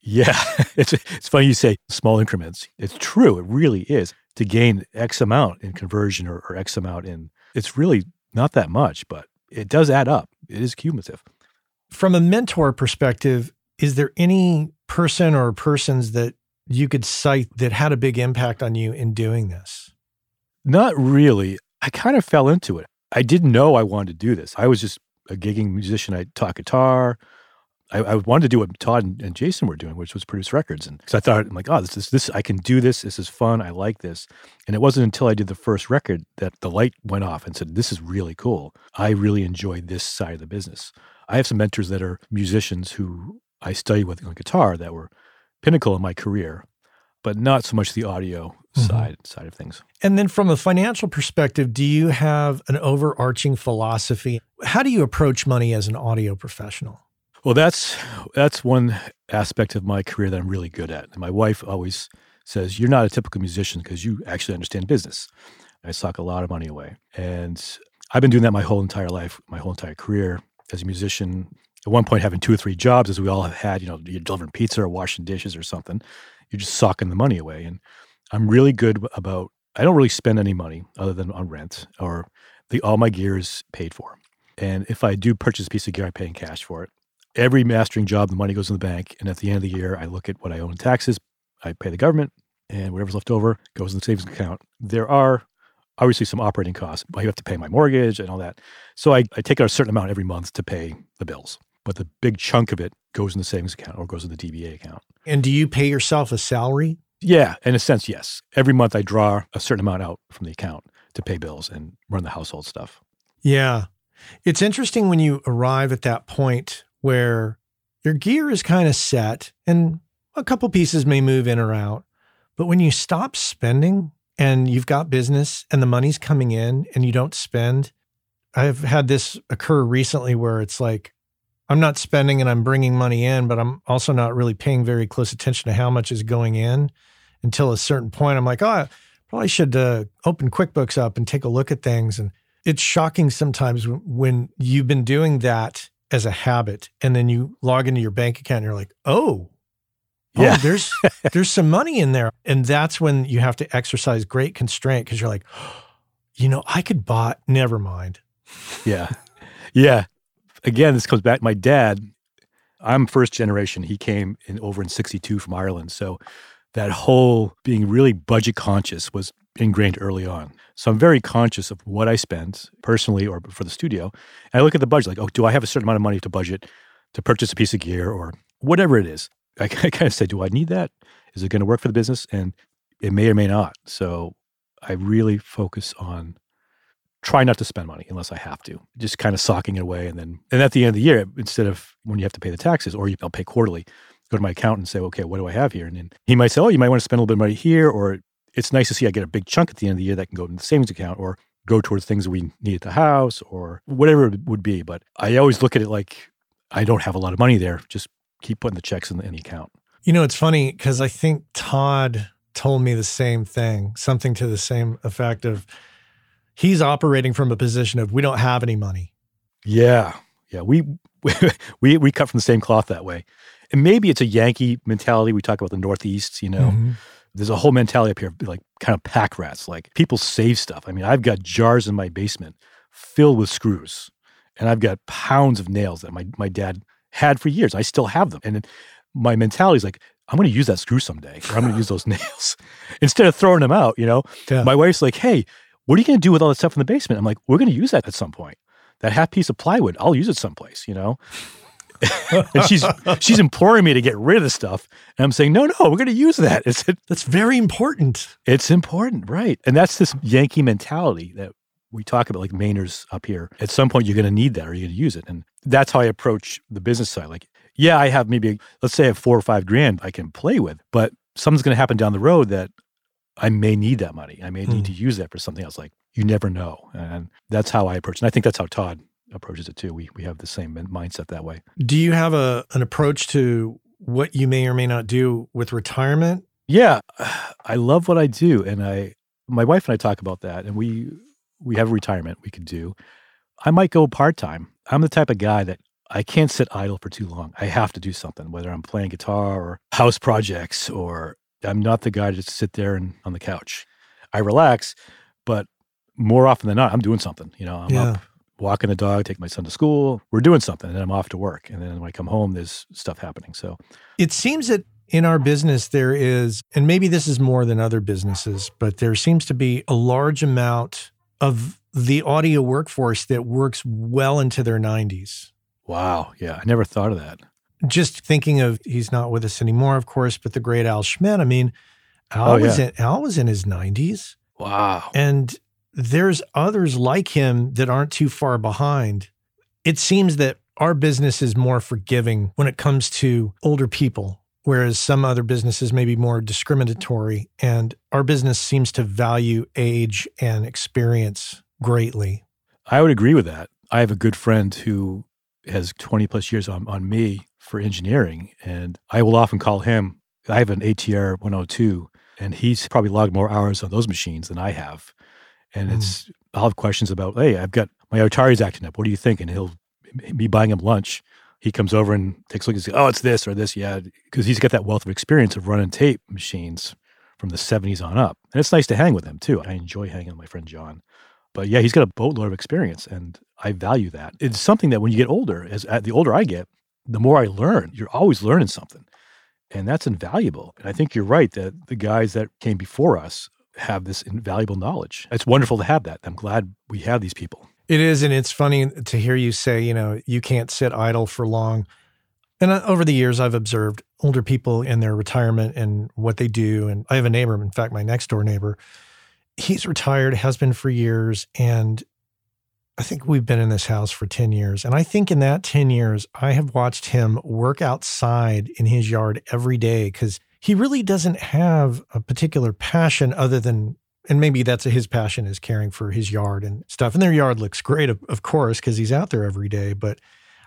Yeah, it's it's funny you say small increments. It's true. It really is to gain X amount in conversion or, or X amount in, it's really not that much, but it does add up. It is cumulative. From a mentor perspective, is there any person or persons that you could cite that had a big impact on you in doing this? Not really. I kind of fell into it. I didn't know I wanted to do this. I was just a gigging musician. I taught guitar. I, I wanted to do what Todd and, and Jason were doing, which was produce records. And so I thought, I'm like, oh, this is this. I can do this. This is fun. I like this. And it wasn't until I did the first record that the light went off and said, this is really cool. I really enjoy this side of the business. I have some mentors that are musicians who I studied with on guitar that were pinnacle in my career, but not so much the audio mm-hmm. side side of things. And then from a financial perspective, do you have an overarching philosophy? How do you approach money as an audio professional? Well, that's that's one aspect of my career that I'm really good at. And my wife always says, you're not a typical musician because you actually understand business. I sock a lot of money away. And I've been doing that my whole entire life, my whole entire career as a musician. At one point, having two or three jobs, as we all have had, you know, you're delivering pizza or washing dishes or something. You're just socking the money away. And I'm really good about, I don't really spend any money other than on rent, or the all my gear is paid for. And if I do purchase a piece of gear, I pay in cash for it. Every mastering job, the money goes in the bank. And at the end of the year, I look at what I owe in taxes. I pay the government, and whatever's left over goes in the savings account. There are obviously some operating costs. I have to pay my mortgage and all that. So I, I take out a certain amount every month to pay the bills. But the big chunk of it goes in the savings account or goes in the D B A account. And do you pay yourself a salary? Yeah, in a sense, yes. Every month I draw a certain amount out from the account to pay bills and run the household stuff. Yeah. It's interesting when you arrive at that point where your gear is kind of set and a couple pieces may move in or out. But when you stop spending and you've got business and the money's coming in and you don't spend, I've had this occur recently where it's like, I'm not spending and I'm bringing money in, but I'm also not really paying very close attention to how much is going in until a certain point. I'm like, oh, I probably should uh, open QuickBooks up and take a look at things. And it's shocking sometimes when you've been doing that as a habit, and then you log into your bank account and you're like, oh, oh yeah. there's there's some money in there. And that's when you have to exercise great constraint because you're like, oh, you know, I could buy, never mind. Yeah. Yeah. Again, this comes back, my dad, I'm first generation. He came in over in sixty-two from Ireland. So that whole being really budget conscious was ingrained early on. So I'm very conscious of what I spend personally or for the studio. And I look at the budget like, oh, do I have a certain amount of money to budget to purchase a piece of gear or whatever it is? I, I kind of say, do I need that? Is it going to work for the business? And it may or may not. So I really focus on try not to spend money unless I have to, just kind of socking it away. And then and at the end of the year, instead of when you have to pay the taxes or you, I'll pay quarterly, go to my accountant and say, okay, what do I have here? And then he might say, oh, you might want to spend a little bit of money here, or it's nice to see I get a big chunk at the end of the year that can go into the savings account or go towards things that we need at the house or whatever it would be. But I always look at it like I don't have a lot of money there. Just keep putting the checks in the, in the account. You know, it's funny because I think Todd told me the same thing, something to the same effect of he's operating from a position of we don't have any money. Yeah. Yeah. We we we cut from the same cloth that way. And maybe it's a Yankee mentality. We talk about the Northeast, you know. Mm-hmm. There's a whole mentality up here, like kind of pack rats. Like people save stuff. I mean, I've got jars in my basement filled with screws, and I've got pounds of nails that my, my dad had for years. I still have them. And my mentality is like, I'm going to use that screw someday, or I'm going to use those nails instead of throwing them out, you know? Yeah. My wife's like, hey, what are you going to do with all that stuff in the basement? I'm like, we're going to use that at some point. That half piece of plywood, I'll use it someplace, you know? And she's she's imploring me to get rid of the stuff. And I'm saying, no, no, we're going to use that. It's, that's very important. It's important, right. And that's this Yankee mentality that we talk about, like Mainers up here. At some point, you're going to need that or you're going to use it. And that's how I approach the business side. Like, yeah, I have maybe, let's say I have four or five grand I can play with, but something's going to happen down the road that I may need that money. I may hmm. need to use that for something else. Like, you never know. And that's how I approach it. And I think that's how Todd approaches it too. We we have the same mindset that way. Do you have a an approach to what you may or may not do with retirement? Yeah, I love what I do, and I my wife and I talk about that, and we we have a retirement we could do. I might go part time. I'm the type of guy that I can't sit idle for too long. I have to do something, whether I'm playing guitar or house projects, or I'm not the guy to just sit there and on the couch. I relax, but more often than not, I'm doing something. You know, I'm yeah. up. Walking the dog, take my son to school. We're doing something, and then I'm off to work. And then when I come home, there's stuff happening. So it seems that in our business, there is, and maybe this is more than other businesses, but there seems to be a large amount of the audio workforce that works well into their nineties. Wow. Yeah. I never thought of that. Just thinking of, he's not with us anymore, of course, but the great Al Schmidt. I mean, Al, oh, was, yeah. in, Al was in his nineties. Wow. And there's others like him that aren't too far behind. It seems that our business is more forgiving when it comes to older people, whereas some other businesses may be more discriminatory. And our business seems to value age and experience greatly. I would agree with that. I have a good friend who has twenty plus years on, on me for engineering. And I will often call him, I have an A T R one oh two, and he's probably logged more hours on those machines than I have. And it's, mm. I'll have questions about, hey, I've got, my Atari's acting up. What do you think? And he'll be buying him lunch. He comes over and takes a look and says, oh, it's this or this. Yeah. Because he's got that wealth of experience of running tape machines from the seventies on up. And it's nice to hang with him too. I enjoy hanging with my friend John. But yeah, he's got a boatload of experience and I value that. It's something that when you get older, as the older I get, the more I learn. You're always learning something. And that's invaluable. And I think you're right that the guys that came before us have this invaluable knowledge. It's wonderful to have that. I'm glad we have these people. It is, and it's funny to hear you say, you know, you can't sit idle for long. And over the years, I've observed older people in their retirement and what they do. And I have a neighbor, in fact, my next door neighbor, he's retired, has been for years. And I think we've been in this house for ten years. And I think in that ten years, I have watched him work outside in his yard every day because he really doesn't have a particular passion other than, and maybe that's his passion is caring for his yard and stuff. And their yard looks great, of, of course, because he's out there every day. But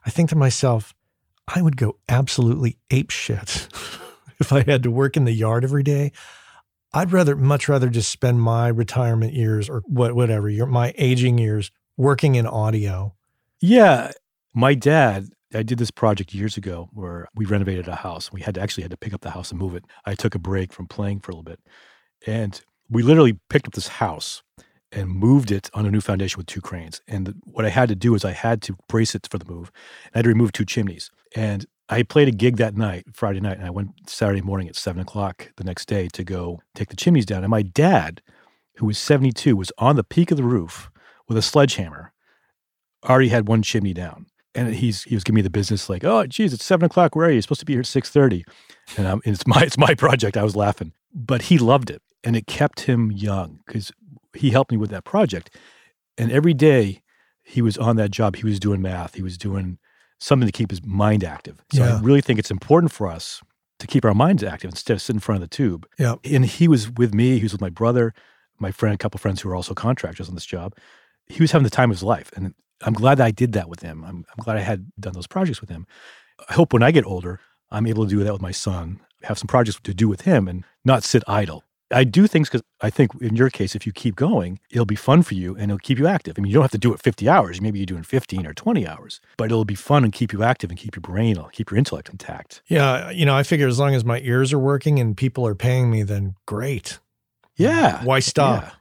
I think to myself, I would go absolutely apeshit if I had to work in the yard every day. I'd rather, much rather just spend my retirement years or what, whatever, your, my aging years working in audio. Yeah. My dad, I did this project years ago where we renovated a house. We had to actually had to pick up the house and move it. I took a break from playing for a little bit. And we literally picked up this house and moved it on a new foundation with two cranes. And what I had to do is I had to brace it for the move. I had to remove two chimneys. And I played a gig that night, Friday night, and I went Saturday morning at seven o'clock the next day to go take the chimneys down. And my dad, who was seventy-two, was on the peak of the roof with a sledgehammer, already had one chimney down. And he's he was giving me the business like, oh, geez, it's seven o'clock. Where are you? You're supposed to be here at six thirty. And, and it's my it's my project. I was laughing. But he loved it. And it kept him young because he helped me with that project. And every day he was on that job. He was doing math. He was doing something to keep his mind active. So yeah. I really think it's important for us to keep our minds active instead of sitting in front of the tube. Yeah. And he was with me. He was with my brother, my friend, a couple of friends who were also contractors on this job. He was having the time of his life. And I'm glad that I did that with him. I'm, I'm glad I had done those projects with him. I hope when I get older, I'm able to do that with my son, have some projects to do with him and not sit idle. I do things because I think in your case, if you keep going, it'll be fun for you and it'll keep you active. I mean, you don't have to do it fifty hours. Maybe you're doing fifteen or twenty hours, but it'll be fun and keep you active and keep your brain, keep your intellect intact. Yeah. You know, I figure as long as my ears are working and people are paying me, then great. Yeah. Why stop? Yeah.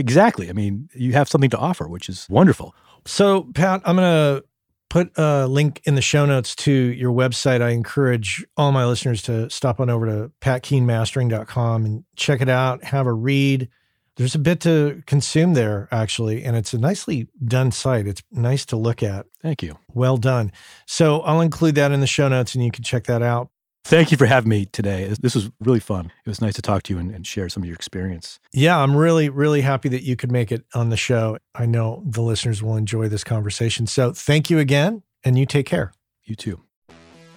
Exactly. I mean, you have something to offer, which is wonderful. So, Pat, I'm going to put a link in the show notes to your website. I encourage all my listeners to stop on over to pat keane mastering dot com and check it out, have a read. There's a bit to consume there, actually, and it's a nicely done site. It's nice to look at. Thank you. Well done. So I'll include that in the show notes, and you can check that out. Thank you for having me today. This was really fun. It was nice to talk to you and, and share some of your experience. Yeah, I'm really, really happy that you could make it on the show. I know the listeners will enjoy this conversation. So thank you again, and you take care. You too.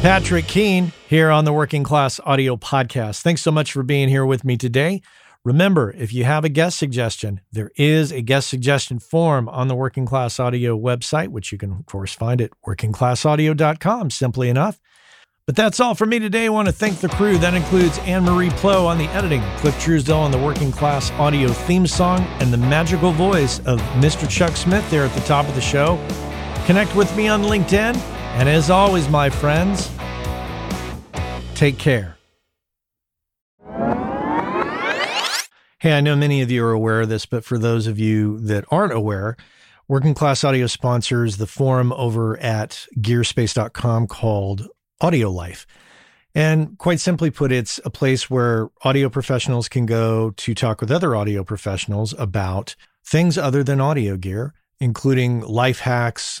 Patrick Keane here on the Working Class Audio Podcast. Thanks so much for being here with me today. Remember, if you have a guest suggestion, there is a guest suggestion form on the Working Class Audio website, which you can, of course, find at working class audio dot com, simply enough. But that's all for me today. I want to thank the crew. That includes Anne-Marie Plow on the editing, Cliff Truesdell on the Working Class Audio theme song, and the magical voice of Mister Chuck Smith there at the top of the show. Connect with me on LinkedIn. And as always, my friends, take care. Hey, I know many of you are aware of this, but for those of you that aren't aware, Working Class Audio sponsors the forum over at gearspace dot com called Audio Life. And quite simply put, it's a place where audio professionals can go to talk with other audio professionals about things other than audio gear, including life hacks,